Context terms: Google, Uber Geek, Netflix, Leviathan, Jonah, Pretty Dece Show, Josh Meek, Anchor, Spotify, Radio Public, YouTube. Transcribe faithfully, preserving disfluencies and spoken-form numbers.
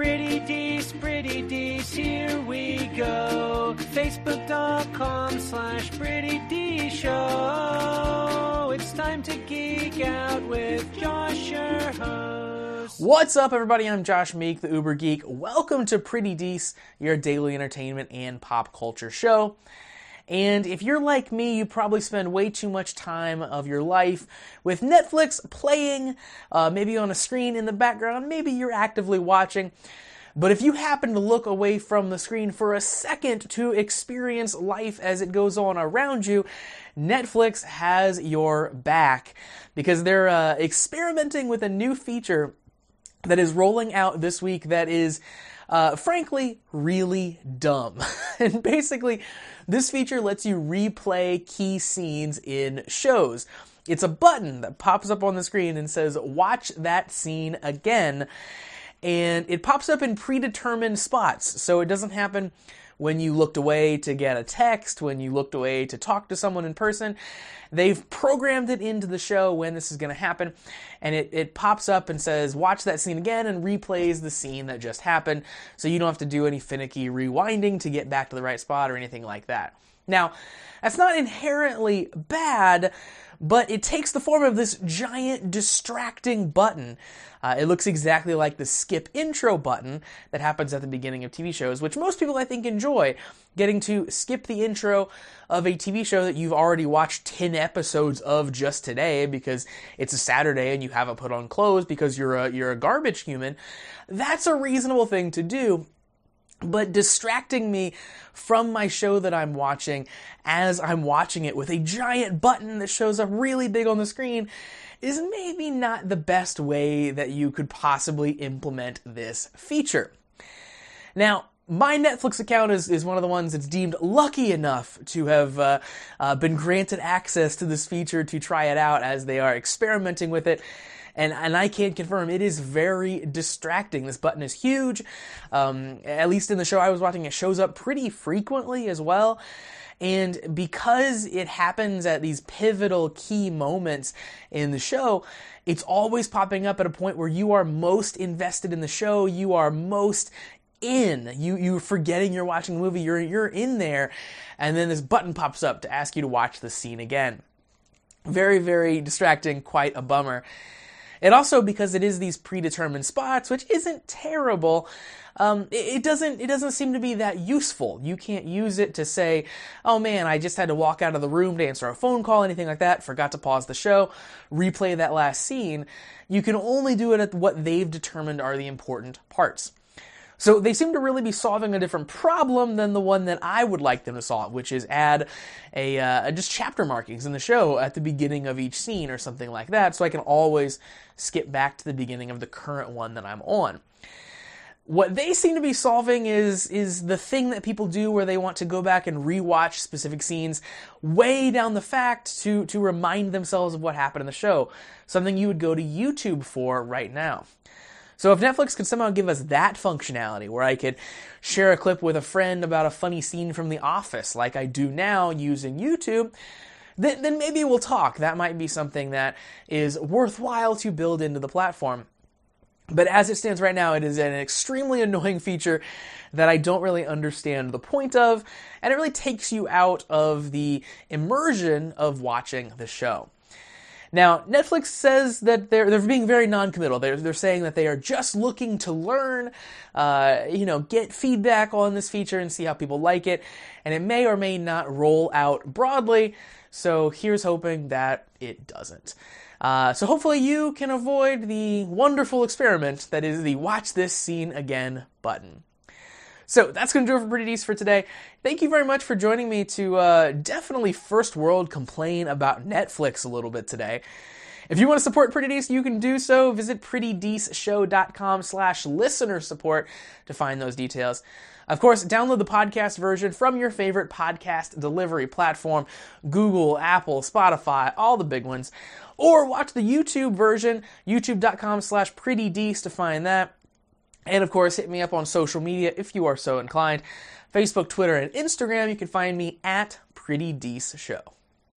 Pretty Dece, Pretty Dece, here we go. Facebook.com slash Pretty Dece Show. It's time to geek out with Josh, your host. What's up, everybody? I'm Josh Meek, the Uber Geek. Welcome to Pretty Dece, your daily entertainment and pop culture show. And if you're like me, you probably spend way too much time of your life with Netflix playing, uh, maybe on a screen in the background, maybe you're actively watching. But if you happen to look away from the screen for a second to experience life as it goes on around you, Netflix has your back because they're uh, experimenting with a new feature that is rolling out this week that is Uh, frankly, really dumb. And basically, this feature lets you replay key scenes in shows. It's a button that pops up on the screen and says, watch that scene again. And it pops up in predetermined spots, so it doesn't happen when you looked away to get a text, when you looked away to talk to someone in person. They've programmed it into the show when this is going to happen, and it, it pops up and says, watch that scene again, and replays the scene that just happened, so you don't have to do any finicky rewinding to get back to the right spot or anything like that. Now, that's not inherently bad, but it takes the form of this giant distracting button. Uh, it looks exactly like the skip intro button that happens at the beginning of T V shows, which most people, I think, enjoy, getting to skip the intro of a T V show that you've already watched ten episodes of just today because it's a Saturday and you haven't put on clothes because you're a, you're a garbage human. That's a reasonable thing to do. But distracting me from my show that I'm watching as I'm watching it with a giant button that shows up really big on the screen is maybe not the best way that you could possibly implement this feature. Now, my Netflix account is, is one of the ones that's deemed lucky enough to have uh, uh, been granted access to this feature to try it out as they are experimenting with it. And, and I can confirm it is very distracting. This button is huge. Um, at least in the show I was watching, it shows up pretty frequently as well. And because it happens at these pivotal key moments in the show, it's always popping up at a point where you are most invested in the show. You are most in. You, you're forgetting you're watching the movie. You're, you're in there. And then this button pops up to ask you to watch the scene again. Very, very distracting. Quite a bummer. And also, because it is these predetermined spots, which isn't terrible, um, it, it doesn't it doesn't seem to be that useful. You can't use it to say, oh man, I just had to walk out of the room to answer a phone call, anything like that, forgot to pause the show, replay that last scene. You can only do it at what they've determined are the important parts. So they seem to really be solving a different problem than the one that I would like them to solve, which is add a uh, just chapter markings in the show at the beginning of each scene or something like that, so I can always skip back to the beginning of the current one that I'm on. What they seem to be solving is is the thing that people do where they want to go back and rewatch specific scenes way down the fact to, to remind themselves of what happened in the show, something you would go to YouTube for right now. So if Netflix could somehow give us that functionality where I could share a clip with a friend about a funny scene from The Office like I do now using YouTube, then, then maybe we'll talk. That might be something that is worthwhile to build into the platform. But as it stands right now, it is an extremely annoying feature that I don't really understand the point of, and it really takes you out of the immersion of watching the show. Now, Netflix says that they're they're being very non-committal. They're, they're saying that they are just looking to learn, uh, you know, get feedback on this feature and see how people like it. And it may or may not roll out broadly, so here's hoping that it doesn't. Uh, so hopefully you can avoid the wonderful experiment that is the watch this scene again button. So that's going to do it for Pretty Dece for today. Thank you very much for joining me to uh, definitely first world complain about Netflix a little bit today. If you want to support Pretty Dece, you can do so. Visit prettydeceshow.com slash listener support to find those details. Of course, download the podcast version from your favorite podcast delivery platform, Google, Apple, Spotify, all the big ones. Or watch the YouTube version, youtube.com slash prettydece to find that. And of course, hit me up on social media if you are so inclined. Facebook, Twitter, and Instagram. You can find me at Pretty Dece Show.